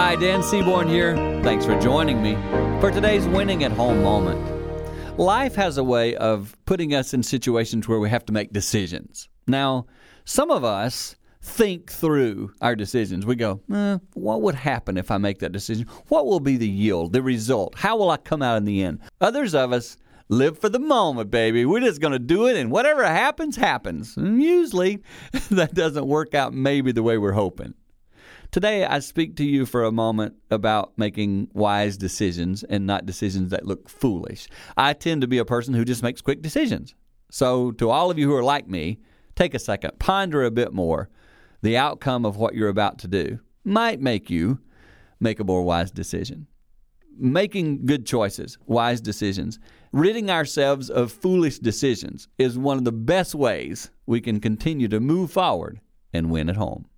Hi, Dan Seaborn here. Thanks for joining me for today's Winning at Home moment. Life has a way of putting us in situations where we have to make decisions. Now, some of us think through our decisions. We go, what would happen if I make that decision? What will be the yield, the result? How will I come out in the end? Others of us live for the moment, baby. We're just going to do it, and whatever happens, happens. And usually, that doesn't work out maybe the way we're hoping. Today, I speak to you for a moment about making wise decisions and not decisions that look foolish. I tend to be a person who just makes quick decisions. So to all of you who are like me, take a second, ponder a bit more. The outcome of what you're about to do might make you make a more wise decision. Making good choices, wise decisions, ridding ourselves of foolish decisions is one of the best ways we can continue to move forward and win at home.